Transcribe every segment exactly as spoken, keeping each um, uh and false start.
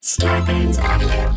Starburns Audio.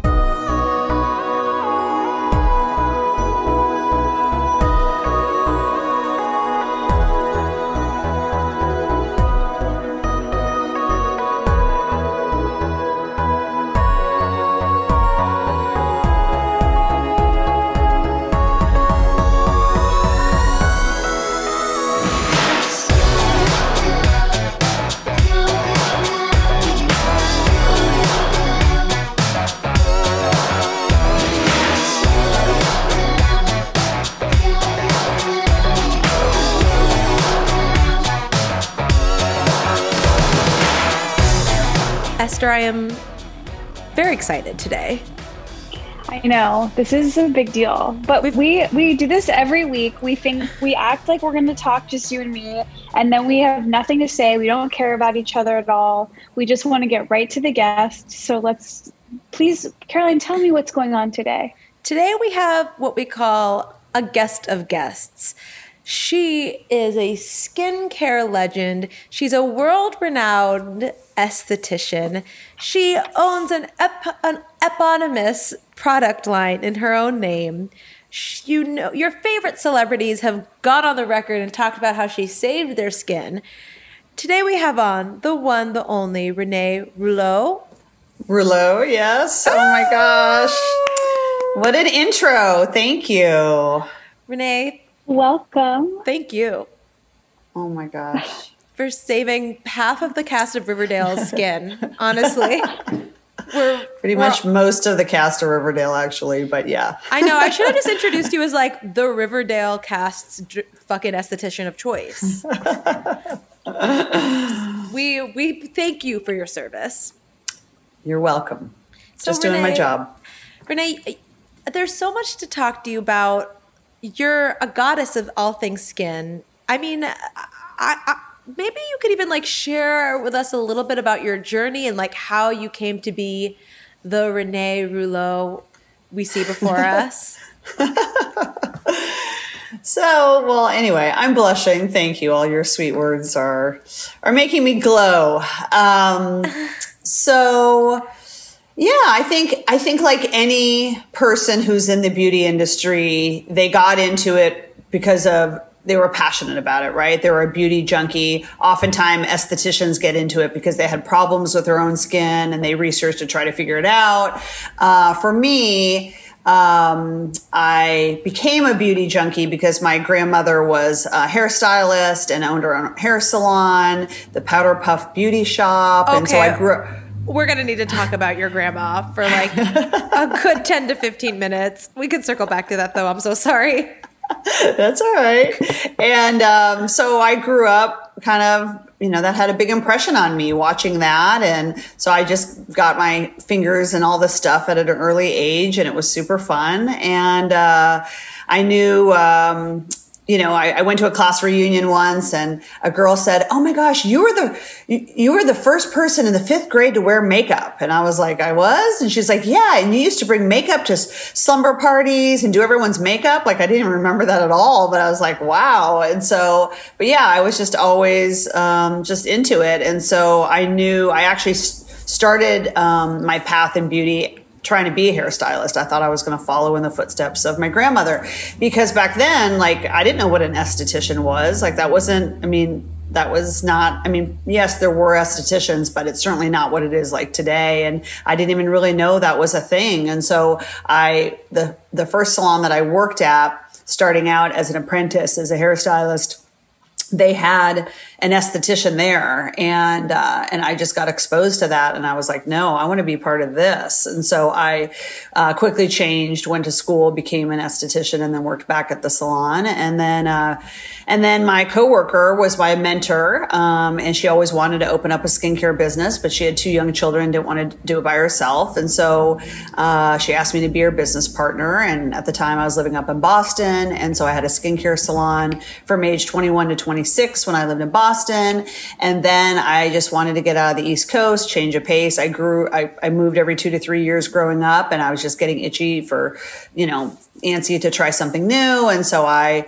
I am very excited today. I know this is a big deal, but We've, we we do this every week. We think we act like we're going to talk just you and me, and then we have nothing to say. We don't care about each other at all. We just want to get right to the guest. So let's, please, Caroline, tell me what's going on today. Today we have what we call a guest of guests. She is a skincare legend. She's a world-renowned esthetician. She owns an, ep- an eponymous product line in her own name. She, you know, your favorite celebrities have gone on the record and talked about how she saved their skin. Today we have on the one, the only, Renee Rouleau. Rouleau, yes. Oh, oh my gosh. What an intro. Thank you. Renee, welcome. Thank you. Oh my gosh. For saving half of the cast of Riverdale's skin, honestly. We're pretty we're, much most of the cast of Riverdale, actually, but yeah. I know. I should have just introduced you as like the Riverdale cast's dr- fucking esthetician of choice. we we thank you for your service. You're welcome. So just Renee, doing my job. Renee, there's so much to talk to you about. You're a goddess of all things skin. I mean, I, I, maybe you could even like share with us a little bit about your journey and like how you came to be the Renee Rouleau we see before us. So, well, anyway, I'm blushing. Thank you. All your sweet words are are making me glow. Um, so... Yeah, I think I think like any person who's in the beauty industry, they got into it because of they were passionate about it, right? They were a beauty junkie. Oftentimes, estheticians get into it because they had problems with their own skin and they researched to try to figure it out. Uh, for me, um, I became a beauty junkie because my grandmother was a hairstylist and owned her own hair salon, the Powderpuff Beauty Shop, okay. And so I grew up. We're going to need to talk about your grandma for like a good ten to fifteen minutes. We could circle back to that, though. I'm so sorry. That's all right. And um, so I grew up kind of, you know, that had a big impression on me watching that. And so I just got my fingers in all this stuff at an early age, and it was super fun. And uh, I knew... Um, You know, I, I went to a class reunion once and a girl said, oh, my gosh, you were the you, you were the first person in the fifth grade to wear makeup. And I was like, I was. And she's like, yeah. And you used to bring makeup to slumber parties and do everyone's makeup. Like, I didn't remember that at all. But I was like, wow. And so but, yeah, I was just always um, just into it. And so I knew I actually started um, my path in beauty trying to be a hairstylist. I thought I was going to follow in the footsteps of my grandmother because back then, like, I didn't know what an esthetician was. Like, that wasn't, I mean, that was not, I mean, yes, there were estheticians, but it's certainly not what it is like today. And I didn't even really know that was a thing. And so I, the, the first salon that I worked at starting out as an apprentice, as a hairstylist, they had an esthetician there, and uh, and I just got exposed to that, and I was like, no, I want to be part of this. And so I uh, quickly changed, went to school, became an esthetician, and then worked back at the salon. And then uh, and then my coworker was my mentor, um, and she always wanted to open up a skincare business, but she had two young children, didn't want to do it by herself, and so uh, she asked me to be her business partner. And at the time, I was living up in Boston, and so I had a skincare salon from age twenty-one to twenty-six when I lived in Boston. And then I just wanted to get out of the East Coast, change of pace. I grew, I, I moved every two to three years growing up, and I was just getting itchy for, you know, antsy to try something new. And so I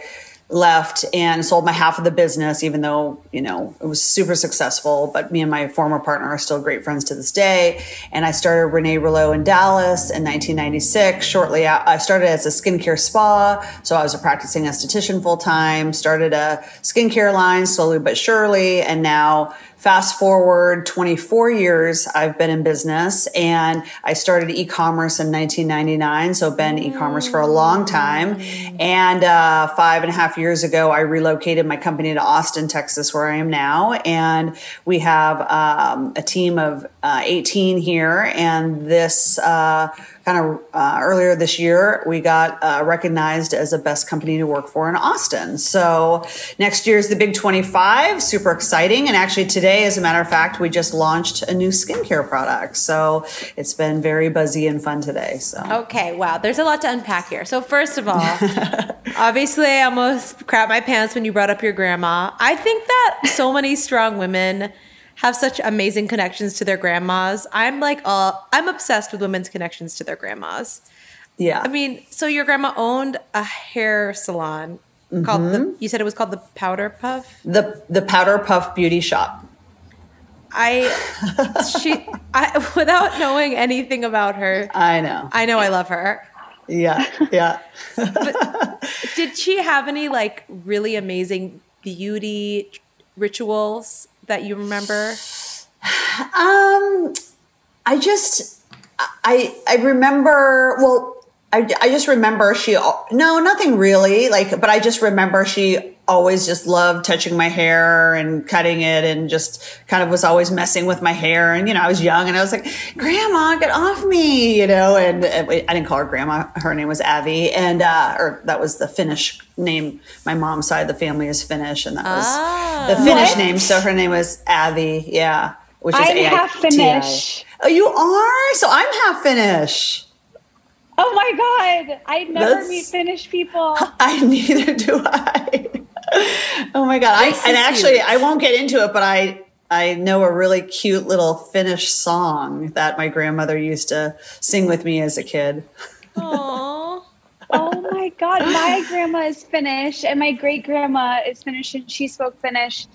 left and sold my half of the business, even though, you know, it was super successful. But me and my former partner are still great friends to this day. And I started Renee Rouleau in Dallas in nineteen ninety-six. Shortly out, I started as a skincare spa. So I was a practicing esthetician full time, started a skincare line slowly but surely. And now fast forward twenty-four years, I've been in business, and I started e-commerce in nineteen ninety-nine. So been e-commerce for a long time. And uh, five and a half years ago, I relocated my company to Austin, Texas, where I am now. And we have um, a team of uh, eighteen here. And this uh, kind of uh, earlier this year, we got uh, recognized as the best company to work for in Austin. So next year is the big twenty-five, super exciting. And actually today, as a matter of fact, we just launched a new skincare product. So it's been very buzzy and fun today. So okay, wow. There's a lot to unpack here. So first of all, obviously I almost crap my pants when you brought up your grandma. I think that so many strong women have such amazing connections to their grandmas. I'm like, all, I'm obsessed with women's connections to their grandmas. Yeah. I mean, so your grandma owned a hair salon mm-hmm. called the, you said it was called the Powderpuff? The, the Powderpuff Beauty Shop. I, she, I, without knowing anything about her, I know, I know I love her. Yeah. Yeah. But did she have any like really amazing beauty rituals that you remember? Um, I just, I, I remember, well, I, I just remember she, no, nothing really like, but I just remember she always just loved touching my hair and cutting it and just kind of was always messing with my hair. And, you know, I was young and I was like, Grandma, get off me, you know, and, and I didn't call her Grandma. Her name was Abby. And, uh, or that was the Finnish name. My mom's side of the family is Finnish. And that was oh, the Finnish what? name. So her name was Abby. Yeah. Which is I'm A I T I. Half Finnish. Oh, you are? So I'm half Finnish. Oh my God. I never That's, meet Finnish people. I neither do I. Oh my God. I, and actually I won't get into it, but I, I know a really cute little Finnish song that my grandmother used to sing with me as a kid. Aww. Oh my God. My grandma is Finnish and my great grandma is Finnish and she spoke Finnish.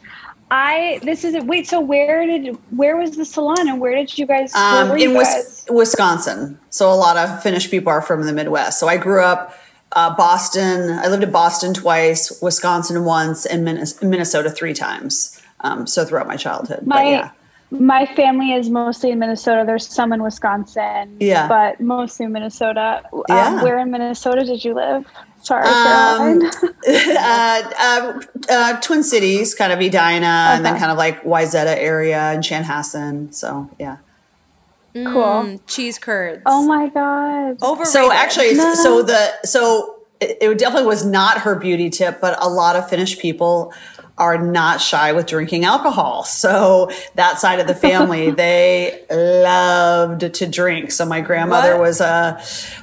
I, this is, wait, so where did, where was the salon and where did you guys, um, in you guys? Wisconsin. So a lot of Finnish people are from the Midwest. So I grew up Uh, Boston. I lived in Boston twice, Wisconsin once, and Minnesota three times. Um, so throughout my childhood. My, but yeah. my family is mostly in Minnesota. There's some in Wisconsin, yeah. but mostly in Minnesota. Yeah. Um, where in Minnesota did you live? Sorry, um, uh, uh, uh, Twin Cities, kind of Edina, okay. and then kind of like Wayzata area and Chanhassen. So yeah. Cool. Mm, cheese curds. Oh my God. Overrated. So actually, no. so the, so it, it definitely was not her beauty tip, but a lot of Finnish people are not shy with drinking alcohol. So that side of the family, they loved to drink. So my grandmother what? was a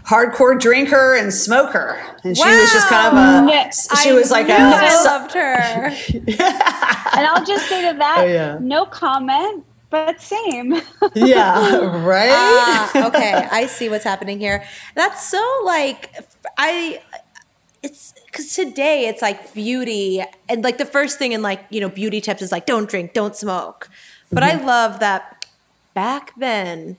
hardcore drinker and smoker. And wow. she was just kind of a, yes. she I was like, a, I loved her. yeah. And I'll just say to that, oh, yeah. no comment. But same. yeah, right? Ah, okay, I see what's happening here. That's so like, I, it's, because today it's like beauty, and like the first thing in like, you know, beauty tips is like, don't drink, don't smoke. But mm-hmm. I love that back then,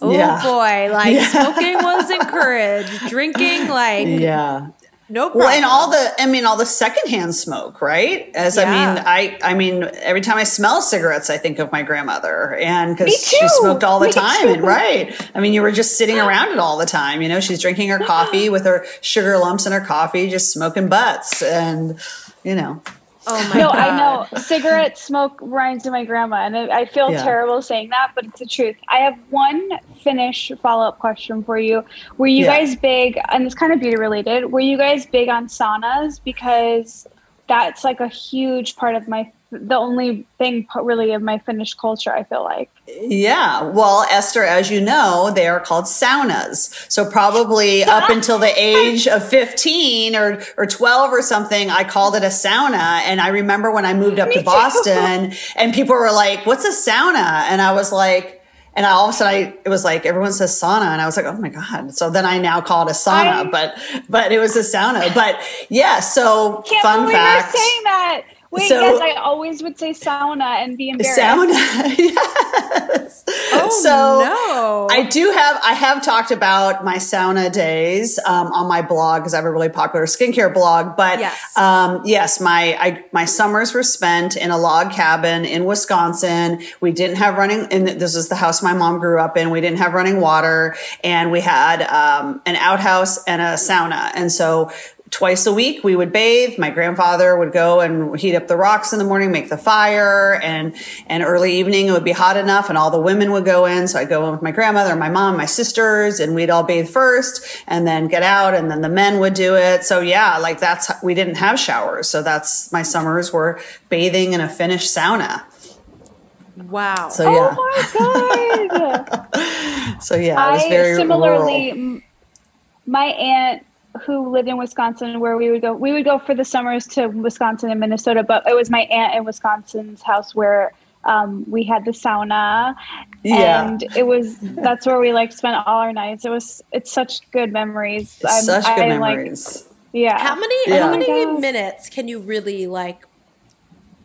oh yeah. boy, like yeah. smoking was encouraged, drinking like. Yeah. No problem. Well, and all the, I mean, all the secondhand smoke, right? As yeah. I mean, I, I mean, every time I smell cigarettes, I think of my grandmother, and because she smoked all the Me time, too. and right? I mean, you were just sitting around it all the time, you know. She's drinking her coffee with her sugar lumps in her coffee, just smoking butts, and you know. Oh my no, God. I know cigarette smoke rhymes with my grandma, and I, I feel yeah. terrible saying that, but it's the truth. I have one Finnish follow-up question for you. Were you yeah. guys big, and it's kind of beauty related, were you guys big on saunas? Because that's like a huge part of my, the only thing really of my Finnish culture, I feel like. Yeah. Well, Esther, as you know, they are called saunas. So probably up until the age of fifteen or, or twelve or something, I called it a sauna. And I remember when I moved up Me to Boston too. and people were like, what's a sauna? And I was like, And I, all of a sudden, I, it was like, everyone says sauna. And I was like, oh my God. So then I now call it a sauna, I, but, but it was a sauna. But yeah, so can't fun fact. You're saying that. Wait, so, yes, I always would say sauna and be embarrassed. Sauna, yes. Oh, so no. I do have, I have talked about my sauna days um, on my blog because I have a really popular skincare blog. But yes, um, yes my I, my summers were spent in a log cabin in Wisconsin. We didn't have running, and this is the house my mom grew up in. We didn't have running water, and we had um, an outhouse and a sauna. And so twice a week we would bathe. My grandfather would go and heat up the rocks in the morning, make the fire, and, and early evening it would be hot enough and all the women would go in. So I'd go in with my grandmother, my mom, my sisters, and we'd all bathe first and then get out, and then the men would do it. So yeah, like that's, we didn't have showers. So that's, my summers were bathing in a Finnish sauna. Wow. So yeah. Oh my God. So yeah, I was very similarly, rural. My aunt, who lived in Wisconsin, where we would go, we would go for the summers to Wisconsin and Minnesota, but it was my aunt in Wisconsin's house where um, we had the sauna, yeah. And it was, that's where we like spent all our nights. It was, it's such good memories. It's I'm, such good I, memories. Like, yeah. How many, yeah. how many minutes can you really like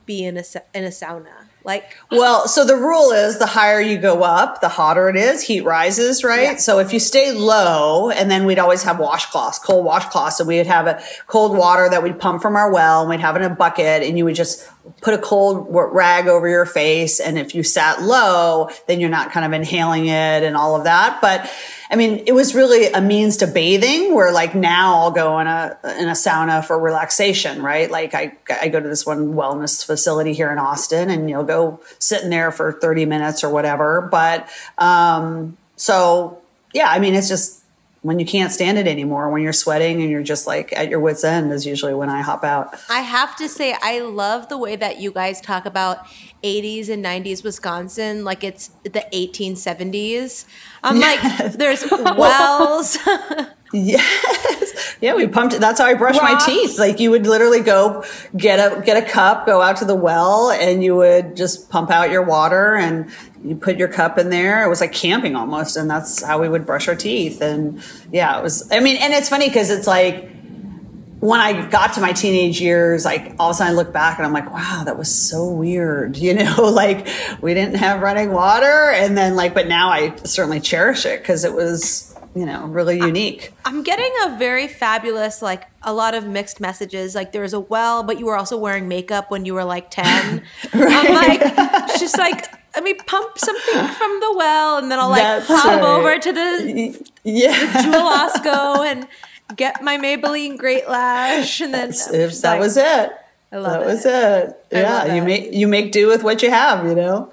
be in a, in a sauna? Like, well, so the rule is the higher you go up, the hotter it is, heat rises, right? Yeah. So if you stay low, and then we'd always have washcloths, cold washcloths. So we would have a cold water that we'd pump from our well, and we'd have it in a bucket, and you would just put a cold rag over your face. And if you sat low, then you're not kind of inhaling it and all of that. But I mean, it was really a means to bathing, where like now I'll go in a, in a sauna for relaxation, right? Like I, I go to this one wellness facility here in Austin, and you'll go sit in there for thirty minutes or whatever. But, um, so yeah, I mean, it's just when you can't stand it anymore, when you're sweating and you're just like at your wit's end, is usually when I hop out. I have to say, I love the way that you guys talk about eighties and nineties Wisconsin, like it's the eighteen seventies. I'm yes. like, there's wells. Yes. Yeah, we pumped it. That's how I brush Rocks. my teeth. Like you would literally go get a get a cup, go out to the well, and you would just pump out your water and you put your cup in there. It was like camping almost, and that's how we would brush our teeth. And yeah, it was, I mean, and it's funny because it's like when I got to my teenage years, like all of a sudden I look back and I'm like, wow, that was so weird. You know, like we didn't have running water, and then like, but now I certainly cherish it because it was, you know, really unique. I, I'm getting a very fabulous, like a lot of mixed messages. Like there was a well, but you were also wearing makeup when you were like ten. Right. I'm like, it's just like, I mean, pump something from the well, and then I'll like That's hop right. over to the, yeah. the Jewel Osco and get my Maybelline Great Lash. And then if that like, was it. I love that it. That was it. Yeah. You it. make, you make do with what you have, you know?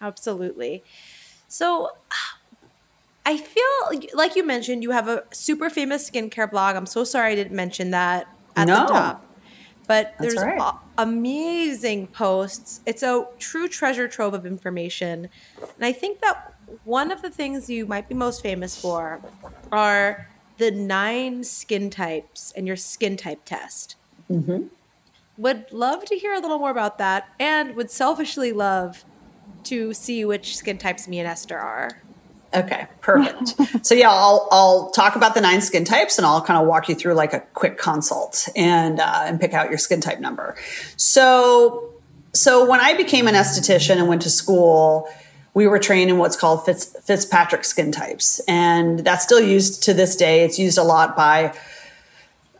Absolutely. So I feel like you mentioned you have a super famous skincare blog. I'm so sorry I didn't mention that at no. the top. But That's there's right. a- amazing posts. It's a true treasure trove of information. And I think that one of the things you might be most famous for are the nine skin types and your skin type test. Mm-hmm. Would love to hear a little more about that, and would selfishly love to see which skin types me and Esther are. Okay, perfect. So yeah, I'll, I'll talk about the nine skin types, and I'll kind of walk you through like a quick consult and, uh, and pick out your skin type number. So, so when I became an esthetician and went to school, we were trained in what's called Fitz, Fitzpatrick skin types. And that's still used to this day. It's used a lot by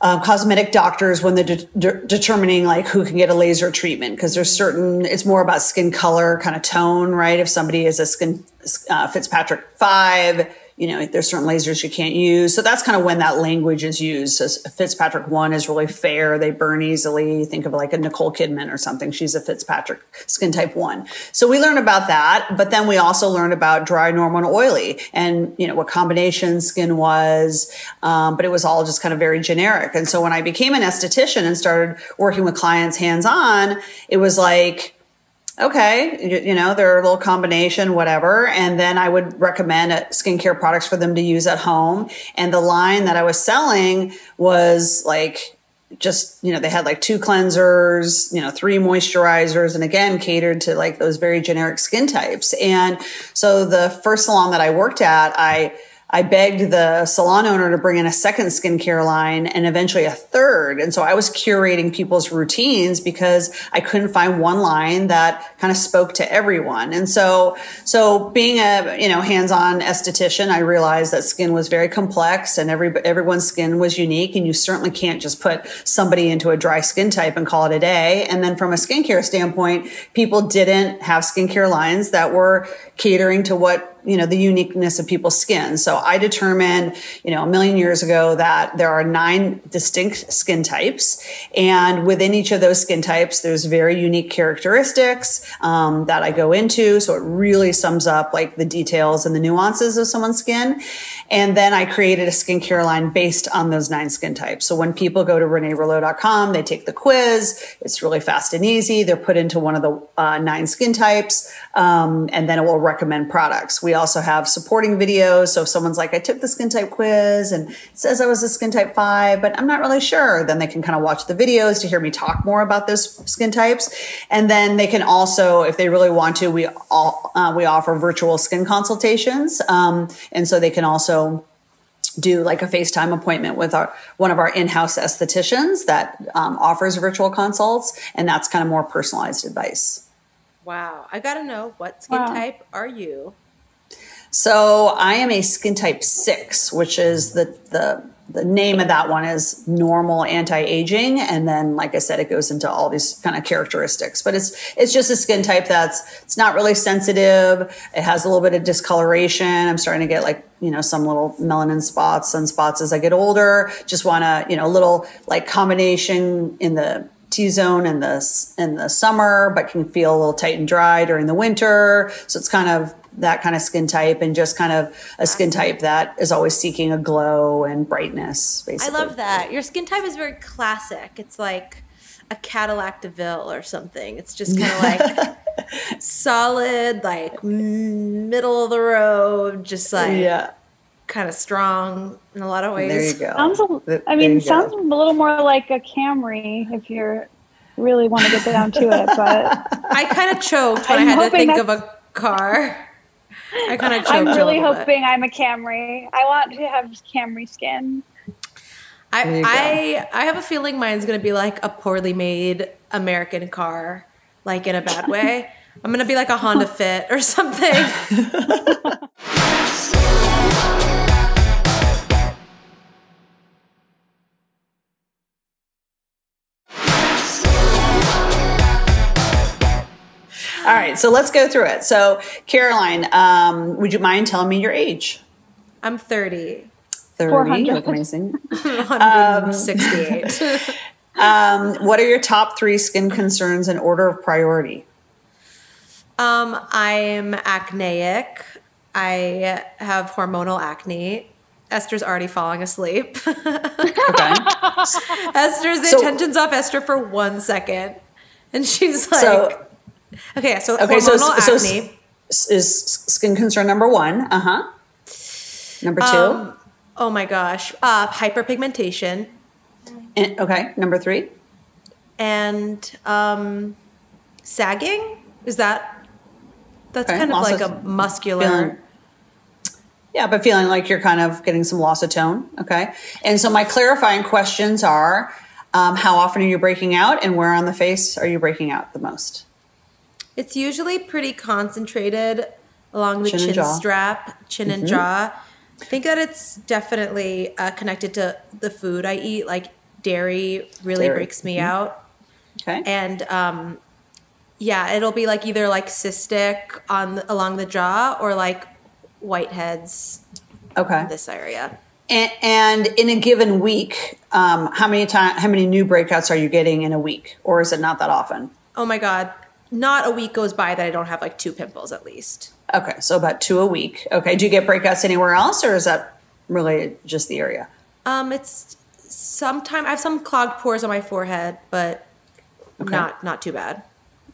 Uh, cosmetic doctors when they're de- de- determining like who can get a laser treatment, because there's certain, it's more about skin color, kind of tone, right? If somebody is a skin uh, Fitzpatrick five, you know, there's certain lasers you can't use. So that's kind of when that language is used. So Fitzpatrick one is really fair. They burn easily. Think of like a Nicole Kidman or something. She's a Fitzpatrick skin type one. So we learn about that, but then we also learn about dry, normal, and oily, and, you know, what combination skin was. Um, but it was all just kind of very generic. And so when I became an esthetician and started working with clients hands-on, it was like, okay, you know, they're a little combination, whatever. And then I would recommend skincare products for them to use at home. And the line that I was selling was like just, you know, they had like two cleansers, you know, three moisturizers, and again, catered to like those very generic skin types. And so the first salon that I worked at, I, I begged the salon owner to bring in a second skincare line and eventually a third. And so I was curating people's routines because I couldn't find one line that kind of spoke to everyone. And so, so being a, you know, hands-on esthetician, I realized that skin was very complex and every, everyone's skin was unique, and you certainly can't just put somebody into a dry skin type and call it a day. And then from a skincare standpoint, people didn't have skincare lines that were catering to what, you know, the uniqueness of people's skin. So I determined, you know, a million years ago that there are nine distinct skin types. And within each of those skin types, there's very unique characteristics um, that I go into. So it really sums up like the details and the nuances of someone's skin. And then I created a skincare line based on those nine skin types. So when people go to renee rouleau dot com, they take the quiz. It's really fast and easy. They're put into one of the uh, nine skin types. Um, and then it will recommend products. We also have supporting videos. So if someone's like, I took the skin type quiz and it says I was a skin type five, but I'm not really sure, then they can kind of watch the videos to hear me talk more about those skin types. And then they can also, if they really want to, we all, uh, we offer virtual skin consultations. Um, and so they can also do like a FaceTime appointment with our, one of our in-house estheticians that um, offers virtual consults. And that's kind of more personalized advice. Wow. I got to know, what skin wow. type are you? So I am a skin type six, which is the, the, the name of that one is normal anti-aging. And then, like I said, it goes into all these kind of characteristics, but it's, it's just a skin type that's, it's not really sensitive. It has a little bit of discoloration. I'm starting to get like, you know, some little melanin spots, sun spots as I get older. Just want to, you know, a little like combination in the T-zone in the, in the summer, but can feel a little tight and dry during the winter. So it's kind of that kind of skin type, and just kind of a skin type that is always seeking a glow and brightness, basically. I love that. Your skin type is very classic. It's like a Cadillac DeVille or something. It's just kind of like solid, like middle of the road, just like yeah. kind of strong in a lot of ways. There you go. Sounds a, I mean, sounds go. a little more like a Camry if you're really want to get down to it. But I kind of choked when I'm I had to think of a car. I kind of I'm really hoping bit. I'm a Camry. I want to have Camry skin. I I, I have a feeling mine's going to be like a poorly made American car, like in a bad way. I'm going to be like a Honda Fit or something. All right, so let's go through it. So, Caroline, um, would you mind telling me your age? I'm thirty. thirty, you look amazing. one hundred sixty-eight. Um, what are your top three skin concerns in order of priority? Um, I'm acneic. I have hormonal acne. Esther's already falling asleep. Okay. Esther's the so, attention's off Esther for one second, and she's like... So, Okay, so okay, hormonal so, acne. So is skin concern number one. Uh-huh. Number two. Um, oh, my gosh. Uh, hyperpigmentation. And, okay, number three. And um, sagging? Is that, that's okay, kind of like a muscular. Feeling, yeah, but feeling like you're kind of getting some loss of tone. Okay. And so my clarifying questions are, um, how often are you breaking out, and where on the face are you breaking out the most? It's usually pretty concentrated along the chin, chin strap, chin mm-hmm. and jaw. I think that it's definitely uh, connected to the food I eat. Like dairy really dairy. breaks me mm-hmm. out. Okay. And um, yeah, it'll be like either like cystic on along the jaw, or like whiteheads okay. in this area. And, and in a given week, um, how many time, how many new breakouts are you getting in a week? Or is it not that often? Oh my God. Not a week goes by that I don't have like two pimples at least. Okay. So about two a week. Okay. Do you get breakouts anywhere else, or is that really just the area? Um, it's sometimes I have some clogged pores on my forehead, but okay. not, not too bad.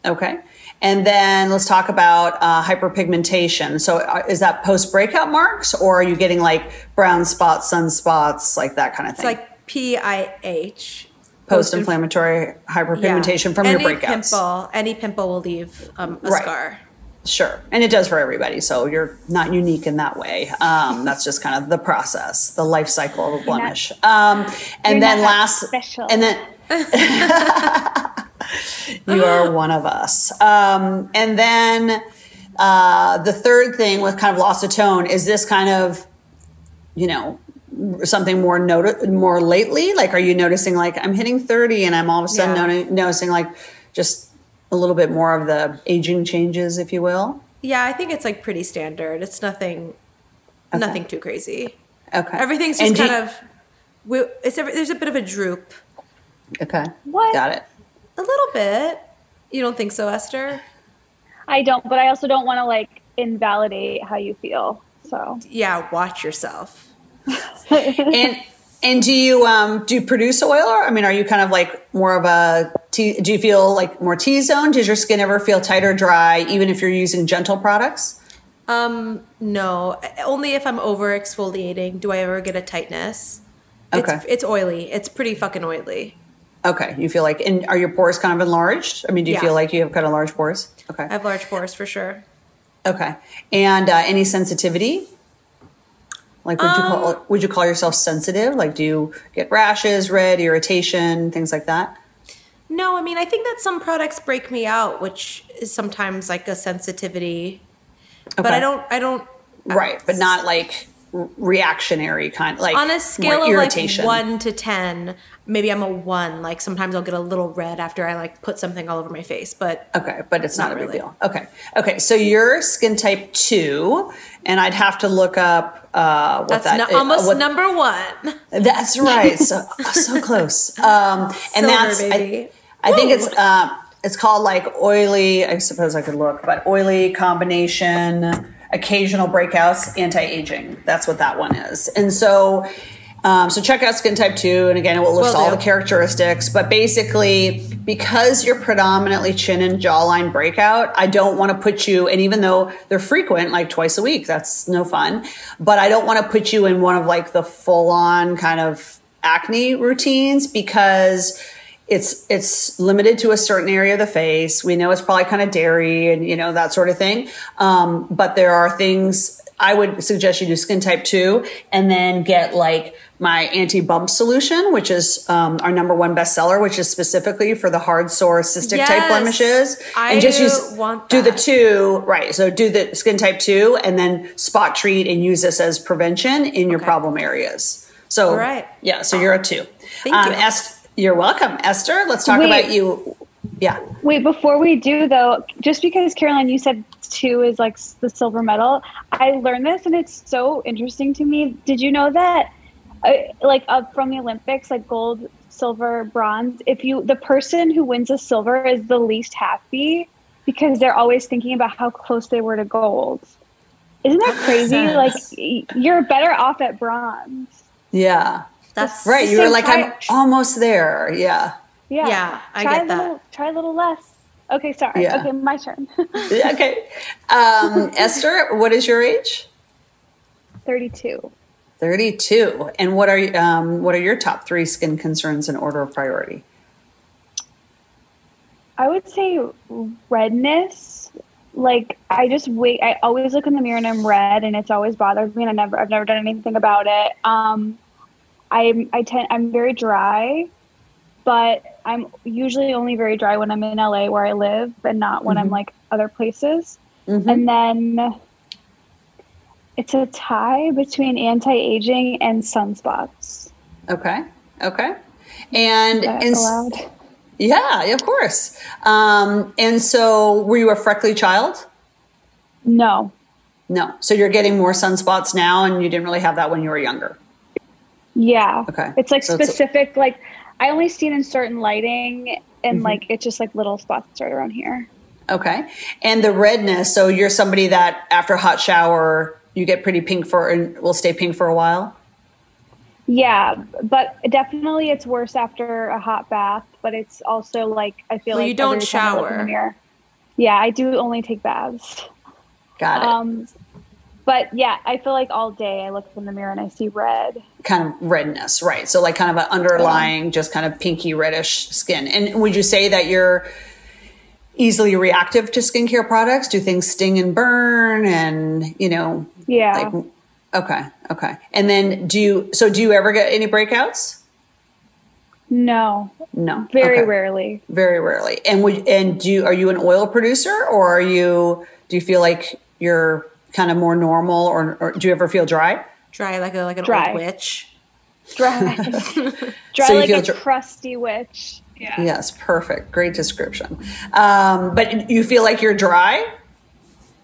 Okay. And then let's talk about uh, hyperpigmentation. So uh, is that post breakout marks, or are you getting like brown spots, sunspots, like that kind of thing? It's like P I H. post-inflammatory hyperpigmentation yeah. from any your breakouts. Pimple, any pimple will leave um, a right. scar. Sure. And it does for everybody. So you're not unique in that way. Um, that's just kind of the process, the life cycle of a blemish. Um, and then last, and then you are one of us. Um, and then uh, the third thing with kind of loss of tone is this kind of, you know, something more noti- more lately. Like, are you noticing like I'm hitting thirty and I'm all of a sudden yeah. no- noticing like just a little bit more of the aging changes, if you will? Yeah, I think it's like pretty standard. It's nothing, okay. nothing too crazy. Okay. Everything's just and kind you- of, we, it's every, there's a bit of a droop. Okay. What? Got it. A little bit. You don't think so, Esther? I don't, but I also don't want to like invalidate how you feel. So yeah, watch yourself. and and do you um do you produce oil, or I mean, are you kind of like more of a t- do you feel like more T-zone? Does your skin ever feel tight or dry, even if you're using gentle products? Um, no, only if I'm over exfoliating do I ever get a tightness. Okay, it's, it's oily. It's pretty fucking oily. Okay, you feel like, and are your pores kind of enlarged? I mean, do you yeah. feel like you have kind of large pores? Okay, I have large pores for sure. Okay, and uh, any sensitivity? Like, would you call um, would you call yourself sensitive? Like, do you get rashes, red, irritation, things like that? No, I mean, I think that some products break me out, which is sometimes like a sensitivity. Okay. But I don't, I don't. Right, I, but not like reactionary kind. Like on a scale of like one to ten, maybe I'm a one. Like sometimes I'll get a little red after I like put something all over my face. But okay, but it's not, not a really. big deal. Okay, okay. So you're skin type two, and I'd have to look up. Uh, what that's that no, is, almost uh, what, number one. That's right. So so close. Um, and Silver, that's baby. I, I think it's uh, it's called like oily. I suppose I could look, but oily combination, occasional breakouts, anti-aging. That's what that one is. And so um, so check out skin type two, and again it will list will all do. the characteristics. But basically, because you're predominantly chin and jawline breakout, I don't want to put you, and even though they're frequent, like twice a week, that's no fun, but I don't want to put you in one of like the full on kind of acne routines because it's, it's limited to a certain area of the face. We know it's probably kind of dairy and, you know, that sort of thing. Um, but there are things I would suggest you do skin type two, and then get like my anti-bump solution, which is um, our number one bestseller, which is specifically for the hard sore cystic yes, type blemishes. I and just use, want that. Do the two, right. So do the skin type two and then spot treat and use this as prevention in your okay. problem areas. So all right. yeah, so you're a two. Thank um, you. Est- you're welcome. Esther, let's talk Wait. about you. Yeah. Wait, before we do though, just because Caroline, you said two is like the silver medal. I learned this and it's so interesting to me. Did you know that I, like up from the Olympics, like gold, silver, bronze, if you, the person who wins a silver is the least happy because they're always thinking about how close they were to gold. Isn't that crazy? Yes. Like you're better off at bronze. Yeah. That's right. You were like, try, I'm almost there. Yeah. Yeah. Yeah. I try get that. Little, try a little less. Okay. Sorry. Yeah. Okay. My turn. yeah, okay. Um, Esther, what is your age? thirty-two. thirty-two. And what are um, what are your top three skin concerns in order of priority? I would say redness. Like I just wait. I always look in the mirror and I'm red, and it's always bothered me. And I never, I've never done anything about it. Um, I'm I tend I'm very dry, but I'm usually only very dry when I'm in L A where I live, and not when mm-hmm. I'm like other places. Mm-hmm. And then. It's a tie between anti-aging and sunspots. Okay. Okay. And, and allowed? yeah, of course. Um, and so were you a freckly child? No, no. So you're getting more sunspots now, and you didn't really have that when you were younger. Yeah. Okay. It's like so specific, it's a- like I only see it in certain lighting, and mm-hmm. like, it's just like little spots right around here. Okay. And the redness. So you're somebody that after a hot shower, you get pretty pink for, and will stay pink for a while? Yeah, but definitely it's worse after a hot bath, but it's also like, I feel well, like you don't shower. Yeah, I do only take baths. Got it. Um, But yeah, I feel like all day I look in the mirror and I see red. Kind of redness, right? So like kind of an underlying, yeah. just kind of pinky reddish skin. And would you say that you're easily reactive to skincare products? Do things sting and burn and, you know? Yeah. Like, okay. Okay. And then do you, so do you ever get any breakouts? No. No. Very okay. rarely. Very rarely. And would, and do you, are you an oil producer or are you, do you feel like you're kind of more normal, or, or do you ever feel dry? Dry like a like an dry. old witch. Dry, dry so like a dr- crusty witch. Yeah. Yes, perfect, great description. Um, but you feel like you're dry.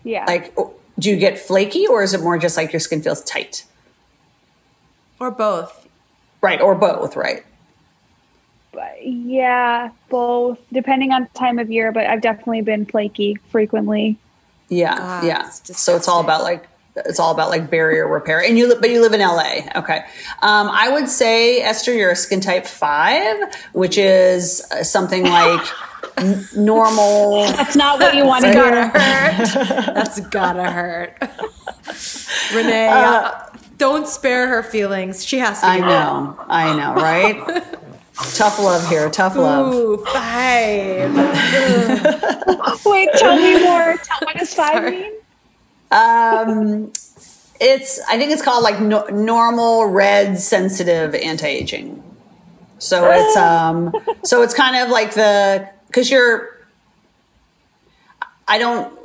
Yeah. Like, do you get flaky, or is it more just like your skin feels tight? Or both. Right, or both. Right. But yeah, both, depending on time of year. But I've definitely been flaky frequently. Yeah. God, yeah. It's so it's all about like, it's all about like barrier repair and you li- but you live in L A. Okay. Um, I would say, Esther, you're a skin type five, which is something like n- normal. That's not what you want to hear. That's gotta hurt. Renee, uh, uh, don't spare her feelings. She has to be I know. That. I know. Right. Tough love here. Tough love. Ooh, five. Wait, tell me more. Tell, what does five Sorry. mean? Um, it's. I think it's called like no, normal red sensitive anti-aging. So it's um. So it's kind of like the because you're. I don't.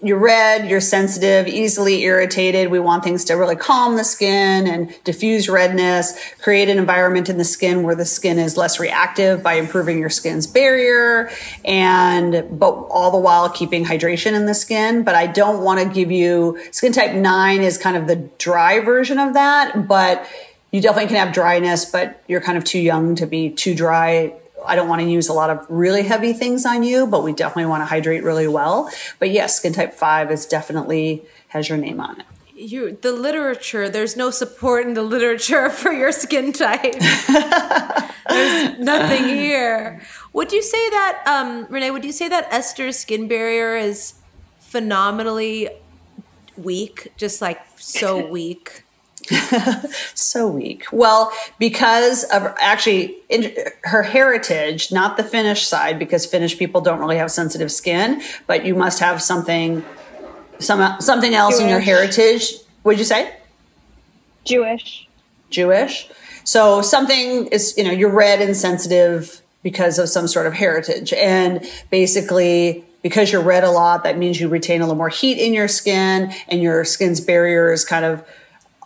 You're red, you're sensitive, easily irritated. We want things to really calm the skin and diffuse redness, create an environment in the skin where the skin is less reactive by improving your skin's barrier and, but all the while keeping hydration in the skin. But I don't want to give you skin type nine is kind of the dry version of that, but you definitely can have dryness, but you're kind of too young to be too dry. I don't want to use a lot of really heavy things on you, but we definitely want to hydrate really well. But yes, skin type five is definitely has your name on it. You, the literature, there's no support in the literature for your skin type. There's nothing here. Would you say that, um, Renee, would you say that Esther's skin barrier is phenomenally weak? Just like so weak. So weak. Well, because of actually in, her heritage, not the Finnish side, because Finnish people don't really have sensitive skin, but you must have something, some something else Jewish. In your heritage. What'd you say? Jewish. Jewish. So something is, you know, you're red and sensitive because of some sort of heritage. And basically, because you're red a lot, that means you retain a little more heat in your skin and your skin's barrier is kind of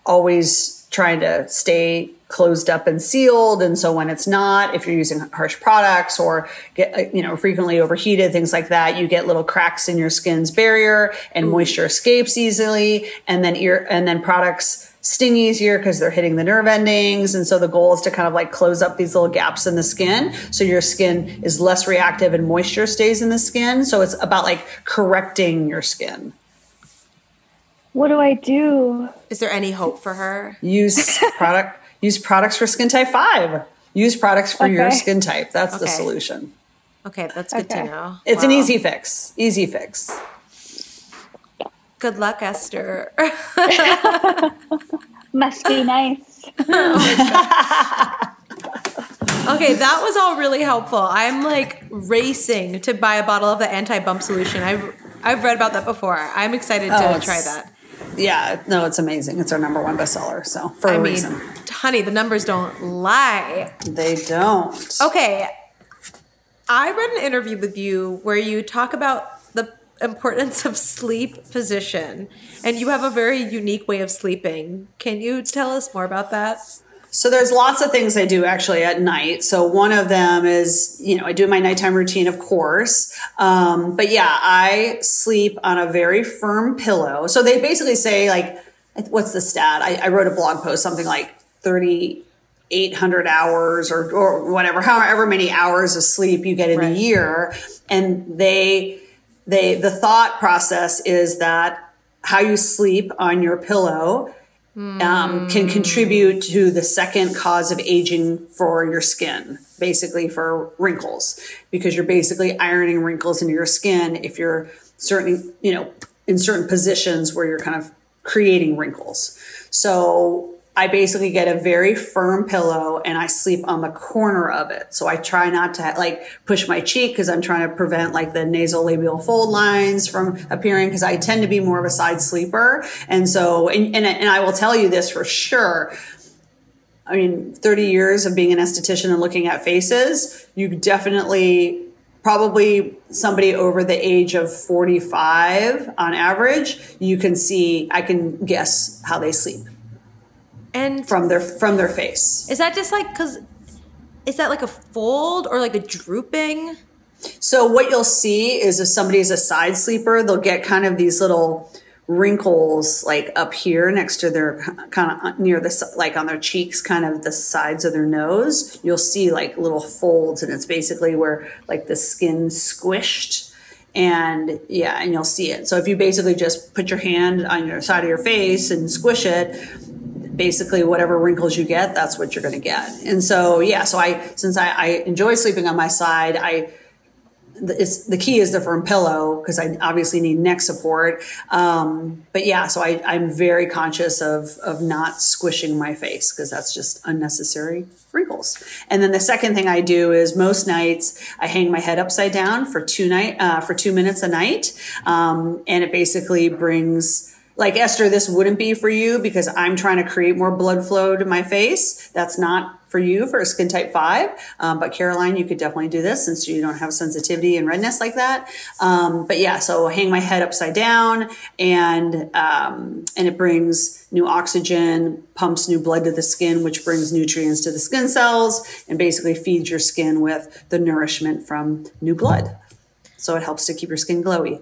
always trying to stay closed up and sealed. And so when it's not, if you're using harsh products or get, you know, frequently overheated, things like that, you get little cracks in your skin's barrier and Ooh. moisture escapes easily. And then ear, and then products sting easier because they're hitting the nerve endings. And so the goal is to kind of like close up these little gaps in the skin. So your skin is less reactive and moisture stays in the skin. So it's about like correcting your skin. What do I do? Is there any hope for her? Use product. Use products for skin type five. Use products for okay. your skin type. That's okay. the solution. Okay, that's good okay. to know. It's wow. an easy fix. Easy fix. Good luck, Esther. Must be nice. Oh okay, that was all really helpful. I'm like racing to buy a bottle of the anti-bump solution. I've I've read about that before. I'm excited oh, to try that. Yeah, no, it's amazing. It's our number one bestseller, so for I a mean, reason. Honey, the numbers don't lie. They don't. Okay, I read an interview with you where you talk about the importance of sleep position, and you have a very unique way of sleeping. Can you tell us more about that? So there's lots of things I do actually at night. So one of them is, you know, I do my nighttime routine, of course. Um, but yeah, I sleep on a very firm pillow. So they basically say like, what's the stat? I, I wrote a blog post, something like thirty-eight hundred hours or, or whatever, however many hours of sleep you get in right. a year. And they, they, the thought process is that how you sleep on your pillow Um, can contribute to the second cause of aging for your skin, basically for wrinkles, because you're basically ironing wrinkles into your skin if you're certain, you know, in certain positions where you're kind of creating wrinkles. So I basically get a very firm pillow and I sleep on the corner of it. So I try not to like push my cheek because I'm trying to prevent like the nasolabial fold lines from appearing, because I tend to be more of a side sleeper. And so, and, and, and I will tell you this for sure. I mean, thirty years of being an esthetician and looking at faces, you definitely probably somebody over the age of forty-five on average, you can see, I can guess how they sleep. And from their from their face. Is that just like, cause is that like a fold or like a drooping? So what you'll see is if somebody's a side sleeper, they'll get kind of these little wrinkles like up here next to their kind of near the, like on their cheeks, kind of the sides of their nose. You'll see like little folds, and it's basically where like the skin squished. And yeah, and you'll see it. So if you basically just put your hand on your side of your face and squish it, basically whatever wrinkles you get, that's what you're going to get. And so, yeah, so I, since I, I enjoy sleeping on my side, I, it's, the key is the firm pillow, because I obviously need neck support. Um, but yeah, so I, I'm very conscious of, of not squishing my face, because that's just unnecessary wrinkles. And then the second thing I do is most nights I hang my head upside down for two night, uh, for two minutes a night. Um, and it basically brings, like, Esther, this wouldn't be for you because I'm trying to create more blood flow to my face. That's not for you for a skin type five. Um, but Caroline, you could definitely do this since you don't have sensitivity and redness like that. Um, but yeah, so hang my head upside down, and, um, and it brings new oxygen, pumps new blood to the skin, which brings nutrients to the skin cells and basically feeds your skin with the nourishment from new blood. So it helps to keep your skin glowy.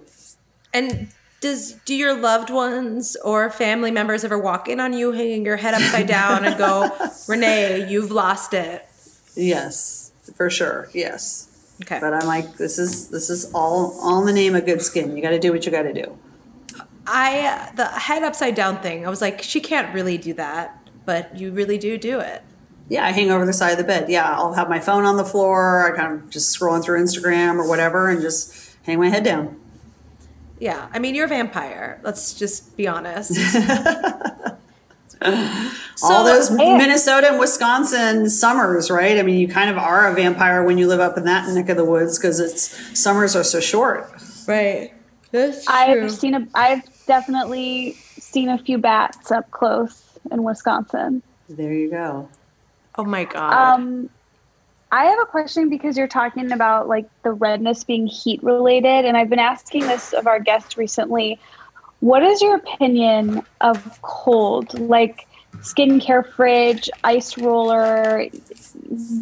And Does do your loved ones or family members ever walk in on you hanging your head upside down and go, Renee, you've lost it? Yes, for sure. Yes. Okay. But I'm like, this is this is all all in the name of good skin. You got to do what you got to do. I the head upside down thing, I was like, she can't really do that, but you really do do it. Yeah, I hang over the side of the bed. Yeah, I'll have my phone on the floor. I kind of just scrolling through Instagram or whatever, and just hang my head down. Yeah. I mean, you're a vampire. Let's just be honest. So, all those Minnesota and Wisconsin summers, right? I mean, you kind of are a vampire when you live up in that neck of the woods, because it's summers are so short. Right. That's true. I've seen a, I've definitely seen a few bats up close in Wisconsin. There you go. Oh my God. Um, I have a question, because you're talking about like the redness being heat related, and I've been asking this of our guests recently. What is your opinion of cold? Like skincare, fridge, ice roller,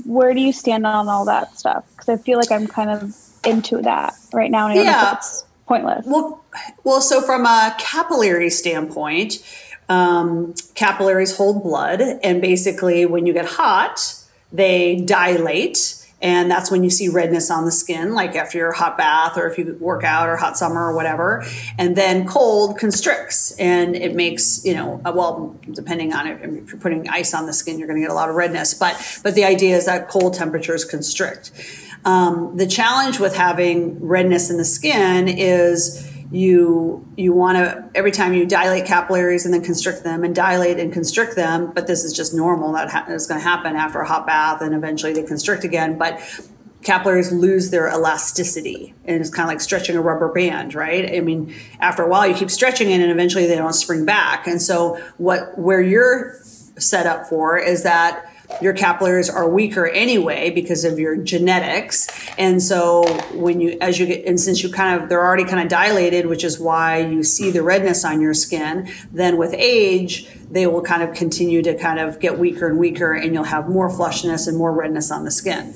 where do you stand on all that stuff? Because I feel like I'm kind of into that right now, and I don't yeah. know if it's pointless. Well, well, so from a capillary standpoint, um, capillaries hold blood, and basically when you get hot, they dilate, and that's when you see redness on the skin, like after your hot bath or if you work out or hot summer or whatever. And then cold constricts, and it makes, you know, well, depending on it, if you're putting ice on the skin, you're going to get a lot of redness. But but the idea is that cold temperatures constrict. Um, the challenge with having redness in the skin is you you want to, every time you dilate capillaries and then constrict them and dilate and constrict them, but this is just normal. That ha- is going to happen after a hot bath, and eventually they constrict again. But capillaries lose their elasticity, and it's kind of like stretching a rubber band, right? I mean, after a while you keep stretching it, and eventually they don't spring back. And so what where you're set up for is that your capillaries are weaker anyway because of your genetics. And so when you, as you get, and since you kind of, they're already kind of dilated, which is why you see the redness on your skin, then with age, they will kind of continue to kind of get weaker and weaker, and you'll have more flushness and more redness on the skin.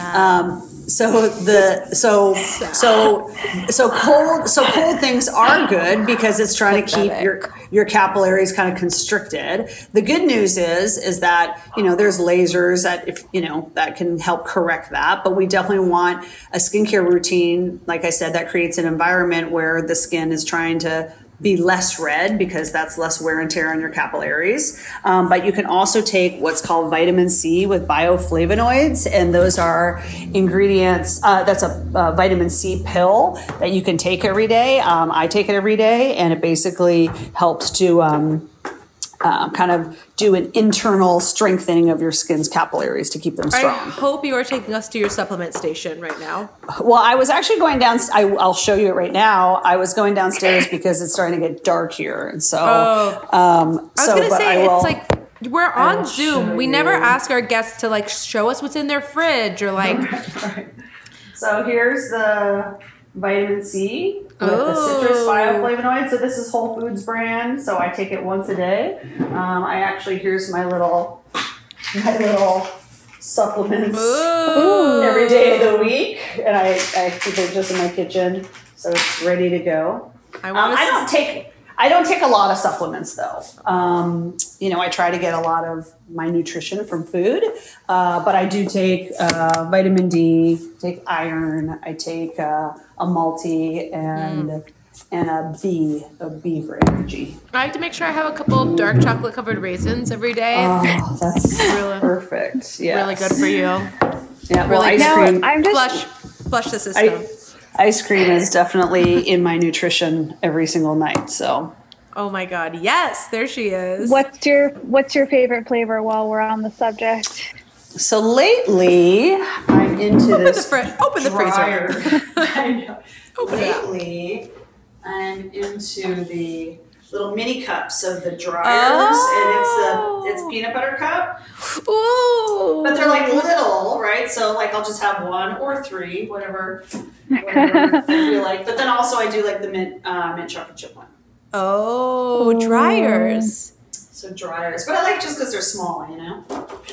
Um, so the, so, so, so cold, so cold things are good because it's trying to keep your, your capillaries kind of constricted. The good news is, is that, you know, there's lasers that, if you know, that can help correct that, but we definitely want a skincare routine, like I said, that creates an environment where the skin is trying to be less red because that's less wear and tear on your capillaries. Um, but you can also take what's called vitamin C with bioflavonoids. And those are ingredients, uh, that's a, a vitamin C pill that you can take every day. Um, I take it every day, and it basically helps to um, uh, kind of do an internal strengthening of your skin's capillaries to keep them strong. I hope you are taking us to your supplement station right now. Well, I was actually going down. I, I'll show you it right now. I was going downstairs because it's starting to get dark here, and so oh. um, I was so, going to say will, it's like we're on Zoom. We never ask our guests to like show us what's in their fridge or like. Right. So here's the vitamin C with oh. the citrus bioflavonoid. So this is Whole Foods brand. So I take it once a day. Um, I actually, here's my little, my little supplements Ooh. every day of the week. And I, I keep it just in my kitchen. So it's ready to go. I, um, I don't take, I don't take a lot of supplements though. Um, you know, I try to get a lot of my nutrition from food, uh, but I do take uh, vitamin D, take iron, I take, uh, a multi and mm. and a B, a B for energy. I like to make sure I have a couple of dark chocolate covered raisins every day. Oh, that's really, perfect. Yeah, really good for you. Yeah, well, really ice cream. I'm just, flush, flush the system. I, ice cream is definitely in my nutrition every single night. So. Oh my God! Yes, there she is. What's your What's your favorite flavor? While we're on the subject. So lately, I'm into open this. The fr- open the dryer. freezer. I know. Open lately, I'm into the little mini cups of the dryers, oh. and it's a it's peanut butter cup. Ooh! But they're like little, right? So like I'll just have one or three, whatever, whatever I feel like. But then also I do like the mint uh, mint chocolate chip one. Oh, Ooh. dryers. So dryers, but I like just because they're small, you know?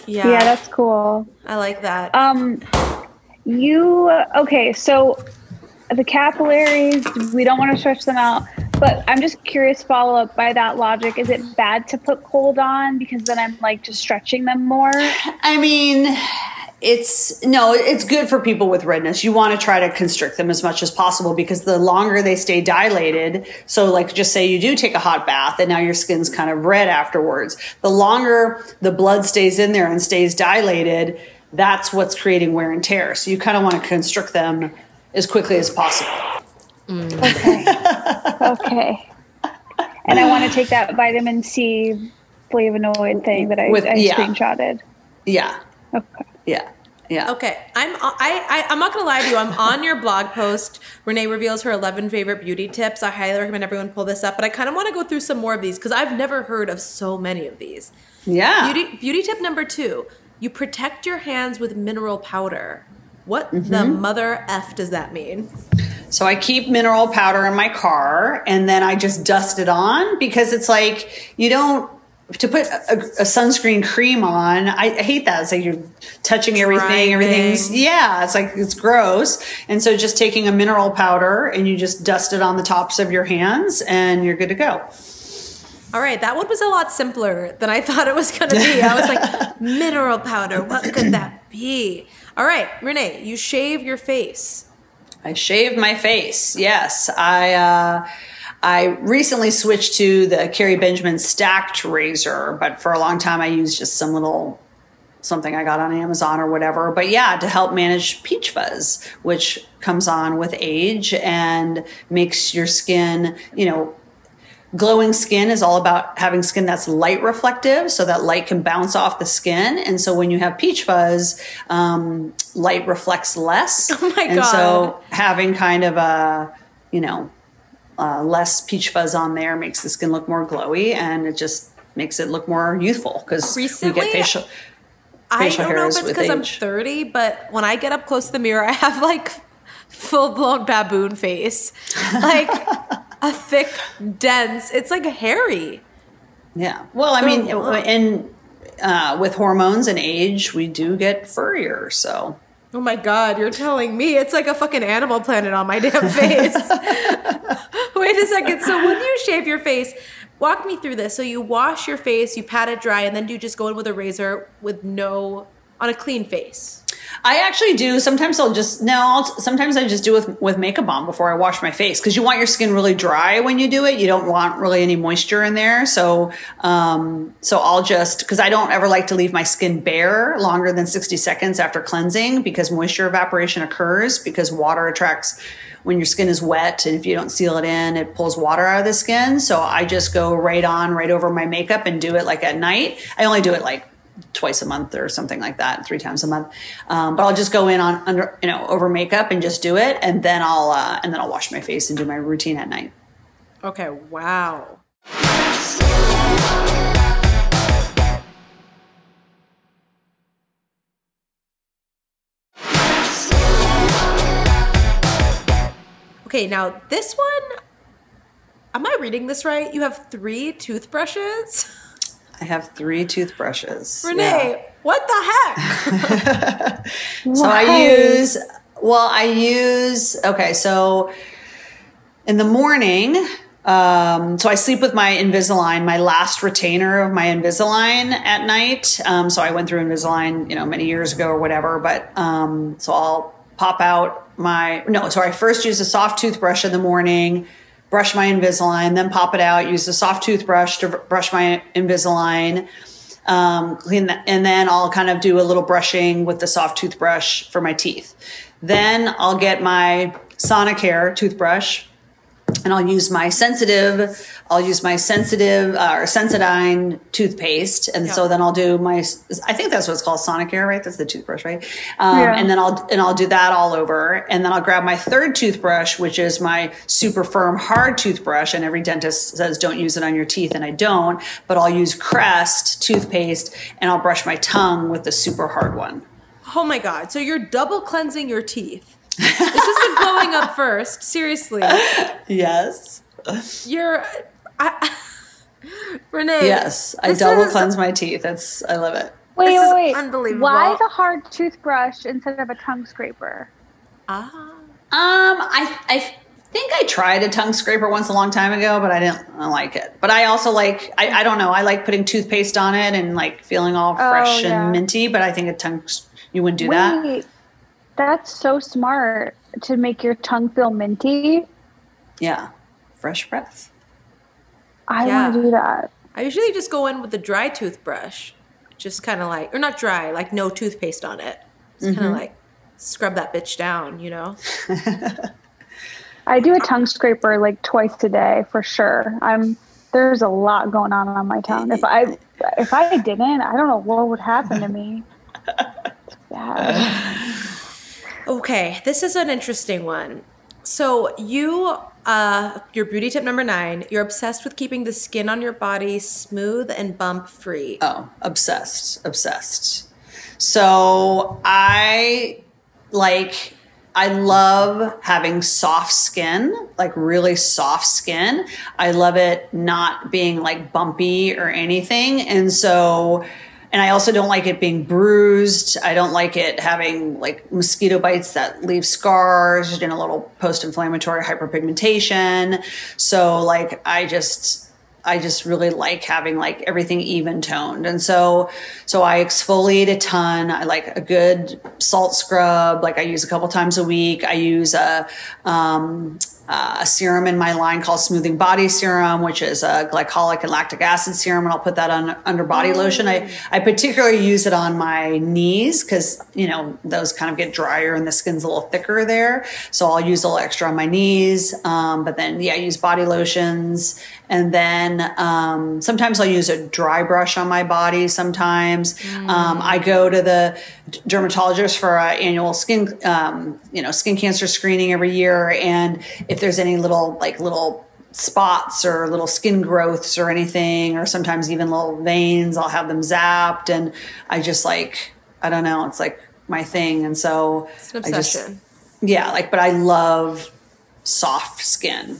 Yeah. Yeah, that's cool. I like that. Um, you, okay, so the capillaries, we don't want to stretch them out, but I'm just curious, follow up by that logic, is it bad to put cold on because then I'm like just stretching them more? I mean... It's no, it's good for people with redness. You want to try to constrict them as much as possible because the longer they stay dilated. So like just say you do take a hot bath and now your skin's kind of red afterwards. The longer the blood stays in there and stays dilated, that's what's creating wear and tear. So you kind of want to constrict them as quickly as possible. Mm. Okay. Okay. And I want to take that vitamin C flavonoid thing that I, with, I yeah. screenshotted. Yeah. Okay. Yeah. Yeah. Okay. I'm I, I, I'm not going to lie to you. I'm on your blog post. Renee reveals her eleven favorite beauty tips. I highly recommend everyone pull this up. But I kind of want to go through some more of these because I've never heard of so many of these. Yeah. Beauty, beauty tip number two, you protect your hands with mineral powder. What mm-hmm. the mother F does that mean? So I keep mineral powder in my car and then I just dust it on because it's like you don't. To put a, a sunscreen cream on, I, I hate that. It's like you're touching everything, everything's, yeah, it's like, it's gross. And so just taking a mineral powder and you just dust it on the tops of your hands and you're good to go. All right. That one was a lot simpler than I thought it was going to be. I was like, mineral powder, what could that be? All right, Renee, you shave your face. I shave my face. Yes. I, uh, I recently switched to the Carrie Benjamin stacked razor, but for a long time I used just some little something I got on Amazon or whatever. But yeah, to help manage peach fuzz, which comes on with age and makes your skin, you know, glowing skin is all about having skin that's light reflective so that light can bounce off the skin. And so when you have peach fuzz, um, light reflects less. Oh my God. And so having kind of a, you know, Uh, less peach fuzz on there makes the skin look more glowy, and it just makes it look more youthful because we get facial, facial I don't know if it's because I'm thirty, but when I get up close to the mirror, I have like full-blown baboon face, like a thick, dense. It's like hairy. Yeah. Well, I so, mean, and uh, with hormones and age, we do get furrier. So. Oh my God, you're telling me. It's like a fucking Animal Planet on my damn face. Wait a second. So when you shave your face, walk me through this. So you wash your face, you pat it dry, and then do you just go in with a razor with no, on a clean face? I actually do. Sometimes I'll just, no, I'll, sometimes I just do with, with makeup on before I wash my face. Cause you want your skin really dry when you do it. You don't want really any moisture in there. So, um, so I'll just, cause I don't ever like to leave my skin bare longer than sixty seconds after cleansing, because moisture evaporation occurs because water attracts when your skin is wet. And if you don't seal it in, it pulls water out of the skin. So I just go right on, right over my makeup and do it like at night. I only do it like twice a month or something like that, three times a month. Um, but I'll just go in on under, you know, over makeup and just do it. And then I'll, uh, and then I'll wash my face and do my routine at night. Okay. Wow. Okay. Now this one, am I reading this right? You have three toothbrushes. I have three toothbrushes. Renee, yeah. What the heck? So I use, well, I use, okay, so in the morning, um, so I sleep with my Invisalign, my last retainer of my Invisalign at night. Um, so I went through Invisalign, you know, many years ago or whatever, but um, so I'll pop out my, no, so I first use a soft toothbrush in the morning, brush my Invisalign, then pop it out, use a soft toothbrush to brush my Invisalign, um, clean that, and then I'll kind of do a little brushing with the soft toothbrush for my teeth. Then I'll get my Sonicare toothbrush and I'll use my sensitive, I'll use my sensitive uh, or Sensodyne toothpaste. And yeah. So then I'll do my, I think that's what it's called, Sonicare, right? That's the toothbrush, right? Um, yeah. And then I'll, and I'll do that all over. And then I'll grab my third toothbrush, which is my super firm, hard toothbrush. And every dentist says, don't use it on your teeth. And I don't, but I'll use Crest toothpaste and I'll brush my tongue with the super hard one. Oh my God. So you're double cleansing your teeth. This isn't blowing up first. Seriously. Yes. You're, I, Renee. Yes. I double is, cleanse my teeth. That's, I love it. Wait, this wait, wait. Unbelievable. Why the hard toothbrush instead of a tongue scraper? Ah. Uh-huh. Um, I, I think I tried a tongue scraper once a long time ago, but I didn't I like it. But I also like, I, I don't know. I like putting toothpaste on it and like feeling all fresh oh, yeah. and minty, but I think a tongue, you wouldn't do wait. that. That's so smart to make your tongue feel minty. Yeah. Fresh breath. I yeah. want to do that. I usually just go in with a dry toothbrush. Just kind of like, or not dry, like no toothpaste on it. Just mm-hmm. kind of like scrub that bitch down, you know? I do a tongue scraper like twice a day for sure. I'm there's a lot going on on my tongue. If I if I didn't, I don't know what would happen to me. It's bad. Okay, this is an interesting one. So you, uh, your beauty tip number nine, you're obsessed with keeping the skin on your body smooth and bump free. Oh, obsessed, obsessed. So I like, I love having soft skin, like really soft skin. I love it not being like bumpy or anything. And so And I also don't like it being bruised. I don't like it having like mosquito bites that leave scars and a little post-inflammatory hyperpigmentation. So like, I just, I just really like having like everything even toned. And so, so I exfoliate a ton. I like a good salt scrub. Like I use a couple times a week. I use a, um, Uh, a serum in my line called Smoothing Body Serum, which is a glycolic and lactic acid serum. And I'll put that on under body mm-hmm. lotion. I, I particularly use it on my knees because, you know, those kind of get drier and the skin's a little thicker there. So I'll use a little extra on my knees. Um, but then, yeah, I use body lotions. And then um, sometimes I'll use a dry brush on my body. Sometimes mm. um, I go to the dermatologist for an annual skin, um, you know, skin cancer screening every year. And if there's any little like little spots or little skin growths or anything, or sometimes even little veins, I'll have them zapped. And I just like, I don't know, it's like my thing. And so it's an obsession. I just, yeah, like, but I love soft skin.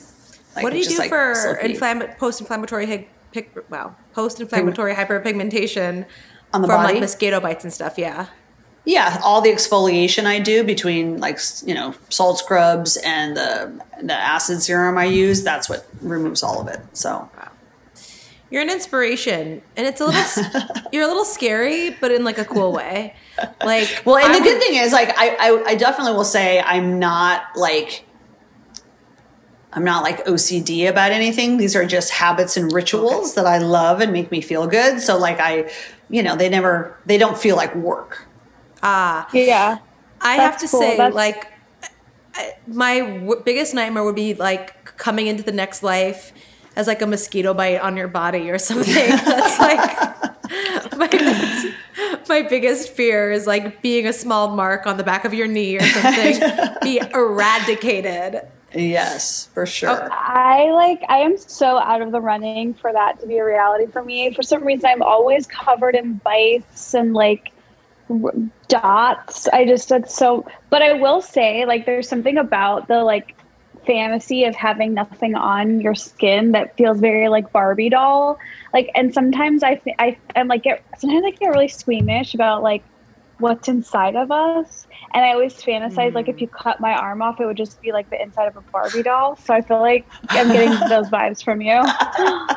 Like, what do you just, do like, for inflamm- post-inflammatory hi- pic- wow post-inflammatory Pigment. hyperpigmentation on the from body? Like mosquito bites and stuff? Yeah. Yeah, all the exfoliation I do between like, you know, salt scrubs and the the acid serum I use, that's what removes all of it. So, wow. You're an inspiration, and it's a little you're a little scary, but in like a cool way. Like, well, and I'm, the good thing is, like, I, I I definitely will say I'm not like I'm not like O C D about anything. These are just habits and rituals okay. that I love and make me feel good. So like I, you know, they never they don't feel like work. Ah, yeah. I That's have to cool. say, That's- like, I, my w- biggest nightmare would be like coming into the next life as like a mosquito bite on your body or something. That's like my, that's, my biggest fear is like being a small mark on the back of your knee or something. Be eradicated. Yes, for sure. Oh, I like, I am so out of the running for that to be a reality for me. For some reason, I'm always covered in bites and like dots. I just said so, but I will say like, there's something about the like fantasy of having nothing on your skin that feels very like Barbie doll. Like, and sometimes I, th- I, I'm like, get, sometimes I get really squeamish about like what's inside of us. And I always fantasize mm. like if you cut my arm off, it would just be like the inside of a Barbie doll. So I feel like I'm getting those vibes from you. I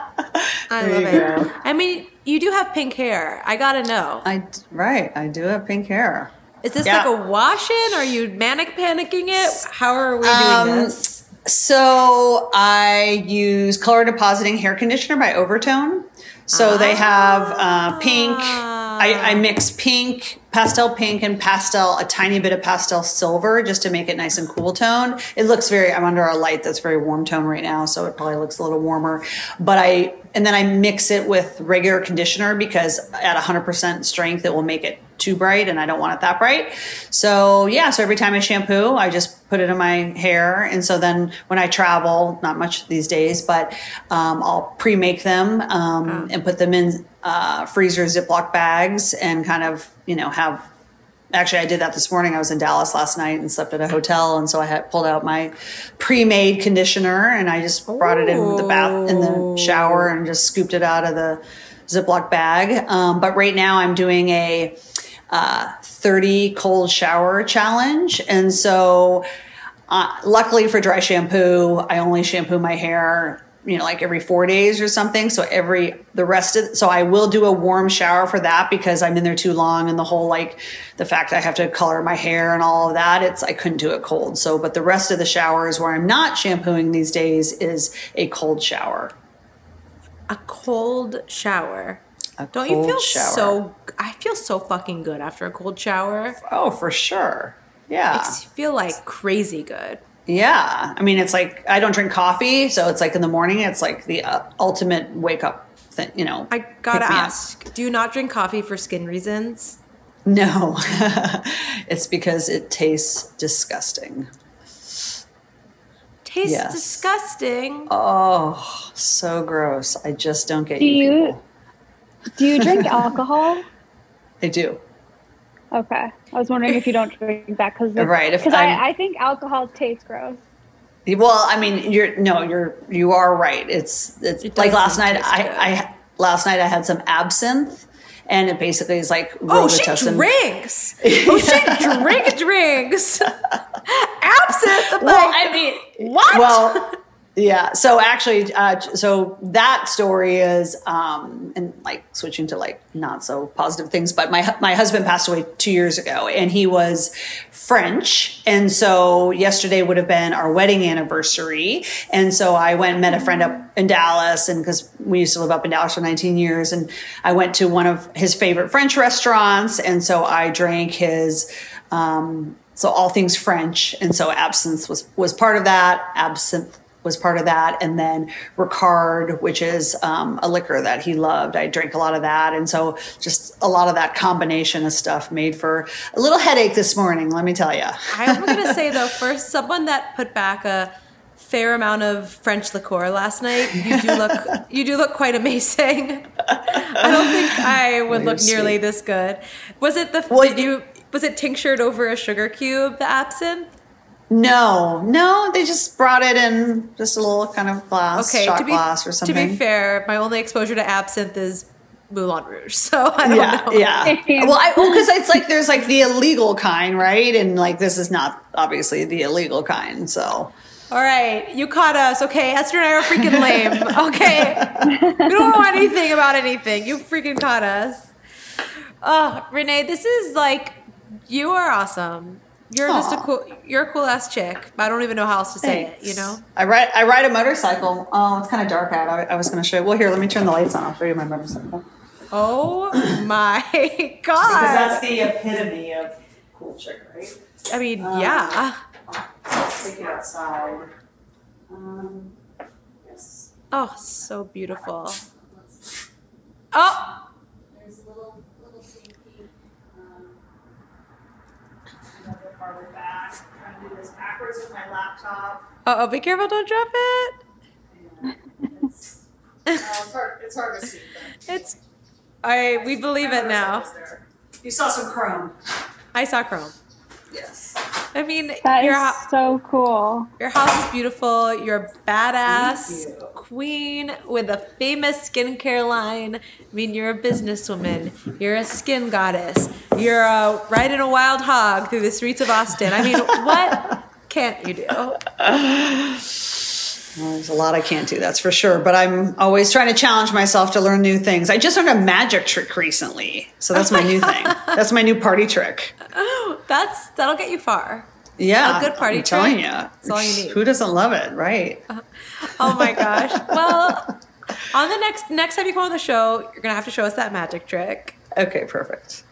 love it. Go. I mean, you do have pink hair. I gotta know. I right. I do have pink hair. Is this yeah. like a wash-in? Are you manic panicking it? How are we doing um, this? So I use color depositing hair conditioner by Overtone. So ah. they have uh, pink. I, I mix pink, pastel pink, and pastel, a tiny bit of pastel silver just to make it nice and cool toned. It looks very, I'm under a light that's very warm tone right now, so it probably looks a little warmer. But I, and then I mix it with regular conditioner because at one hundred percent strength, it will make it too bright, and I don't want it that bright. So yeah, so every time I shampoo, I just put it in my hair. And so then when I travel, not much these days, but um, I'll pre-make them um, wow. and put them in uh, freezer Ziploc bags and kind of, you know, have, actually I did that this morning. I was in Dallas last night and slept at a hotel. And so I had pulled out my pre-made conditioner and I just brought Ooh. It in the bath, in the shower, and just scooped it out of the Ziploc bag. Um, but right now I'm doing a uh, thirty cold shower challenge. And so, uh, luckily for dry shampoo, I only shampoo my hair, you know, like every four days or something. So every, the rest of, so I will do a warm shower for that because I'm in there too long. And the whole, like the fact that I have to color my hair and all of that, it's, I couldn't do it cold. So, but the rest of the showers where I'm not shampooing these days is a cold shower. A cold shower. A Don't you feel shower. So, I feel so fucking good after a cold shower. Oh, for sure. Yeah. I feel like crazy good. Yeah. I mean, it's like, I don't drink coffee. So it's like in the morning, it's like the uh, ultimate wake up thing, you know. I gotta ask, do you not drink coffee for skin reasons? No, it's because it tastes disgusting. Tastes yes. disgusting. Oh, so gross. I just don't get do you. People. Do you drink alcohol? I do. Okay. I was wondering if you don't drink that because right, I, I think alcohol tastes gross. Well, I mean, you're no, you're you are right. It's it's it like last night I, I last night I had some absinthe and it basically is like oh she drinks oh she drink drinks absinthe. Well, like, I mean, what? Well. Yeah. So actually, uh, so that story is, um, and like switching to like not so positive things, but my, my husband passed away two years ago and he was French. And so yesterday would have been our wedding anniversary. And so I went and met a friend up in Dallas and cause we used to live up in Dallas for nineteen years. And I went to one of his favorite French restaurants. And so I drank his, um, so all things French. And so absinthe was, was part of that. Absinthe was part of that. And then Ricard, which is um, a liquor that he loved. I drank a lot of that. And so just a lot of that combination of stuff made for a little headache this morning, let me tell you. I'm going to say though, for someone that put back a fair amount of French liqueur last night, you do look, you do look quite amazing. I don't think I would You're look sweet. Nearly this good. Was it the, well, did you, was it tinctured over a sugar cube, the absinthe? No, no, they just brought it in just a little kind of glass, okay, shot to be, glass or something. To be fair, my only exposure to absinthe is Moulin Rouge, so I don't yeah, know. Yeah, well, I, well, because it's like there's like the illegal kind, right? And like this is not obviously the illegal kind, so. All right, you caught us. Okay, Esther and I are freaking lame. Okay, we don't know anything about anything. You freaking caught us. Oh, Renee, this is like, you are awesome. You're Aww. just a cool, you're a cool ass chick. I don't even know how else to say Thanks. it, you know? I ride, I ride a motorcycle. Oh, it's kind of dark out. I, I was going to show you. Well, here, let me turn the lights on. I'll show you my motorcycle. Oh my God. Because that's the epitome of cool chick, right? I mean, um, yeah. Let's take it outside. Um, yes. Oh, so beautiful. Oh! There's a little, little sneaky. Um, I'm going to go farther back. I'm trying to do this backwards with my laptop. Uh oh, be careful, don't drop it. And it's, uh, it's, hard, it's hard to see. It's, I, we believe it now. You saw some chrome. I saw chrome. Yes. I mean, that your is so cool. Your house is beautiful. You're a badass you. queen with a famous skincare line. I mean, you're a businesswoman. You're a skin goddess. You're a riding a wild hog through the streets of Austin. I mean, what can't you do? Well, there's a lot I can't do, that's for sure. But I'm always trying to challenge myself to learn new things. I just learned a magic trick recently. So that's my new thing. That's my new party trick. That's that'll get you far. Yeah, a good party I'm trick. Telling you, that's all you need. Who doesn't love it, right? Uh, oh my gosh! Well, on the next next time you come on the show, you're gonna have to show us that magic trick. Okay, perfect.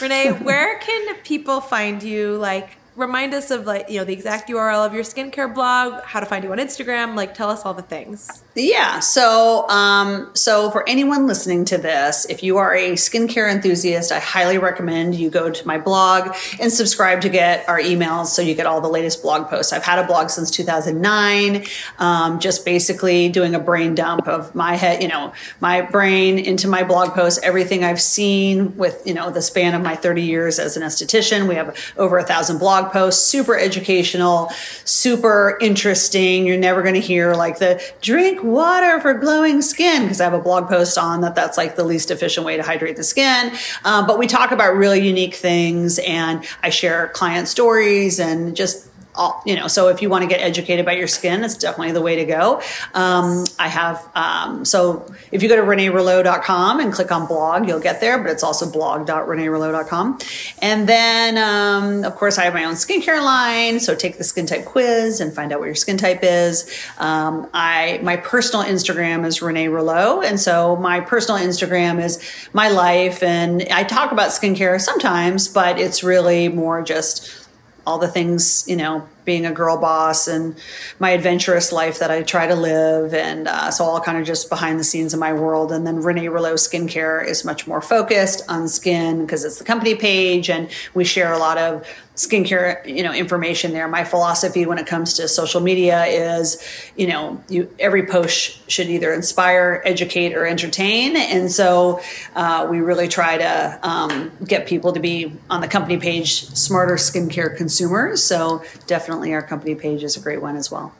Renee, where can people find you? Like, remind us of like you know the exact U R L of your skincare blog, how to find you on Instagram. Like, tell us all the things. Yeah. So, um, so for anyone listening to this, if you are a skincare enthusiast, I highly recommend you go to my blog and subscribe to get our emails so you get all the latest blog posts. I've had a blog since two thousand nine, um, just basically doing a brain dump of my head, you know, my brain into my blog posts, everything I've seen with, you know, the span of my thirty years as an esthetician. We have over a thousand blog posts, super educational, super interesting. You're never going to hear like the drink water for glowing skin, because I have a blog post on that that's like the least efficient way to hydrate the skin. Um, but we talk about really unique things, and I share client stories and just all, you know, so if you want to get educated about your skin, it's definitely the way to go. Um, I have, um, so if you go to renee rouleau dot com and click on blog, you'll get there, but it's also blog dot renee rouleau dot com. And then, um, of course, I have my own skincare line. So take the skin type quiz and find out what your skin type is. Um, I, my personal Instagram is Renee Rouleau. And so my personal Instagram is my life. And I talk about skincare sometimes, but it's really more just all the things, you know, being a girl boss and my adventurous life that I try to live. And uh, so all kind of just behind the scenes of my world. And then Renee Rouleau Skincare is much more focused on skin because it's the company page. And we share a lot of skincare, you know, information there. My philosophy when it comes to social media is, you know, you, every post sh- should either inspire, educate, or entertain. And so uh, we really try to um, get people to be on the company page, smarter skincare consumers. So definitely our company page is a great one as well.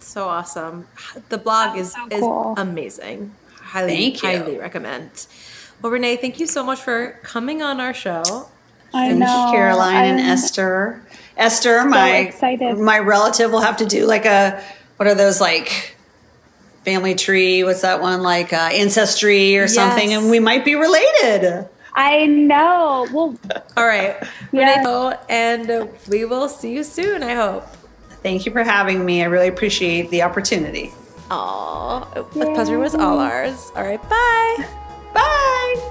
So awesome. The blog is, so cool. is amazing. Highly, highly recommend. Well, Renee, thank you so much for coming on our show. I and know. Caroline I'm and Esther. Esther, so my excited. my relative will have to do like a, what are those like family tree? What's that one? Like uh, ancestry or yes. something. And we might be related. I know. Well, all right. Yeah. And we will see you soon, I hope. Thank you for having me. I really appreciate the opportunity. Aw, the pleasure was all ours. All right. Bye. Bye.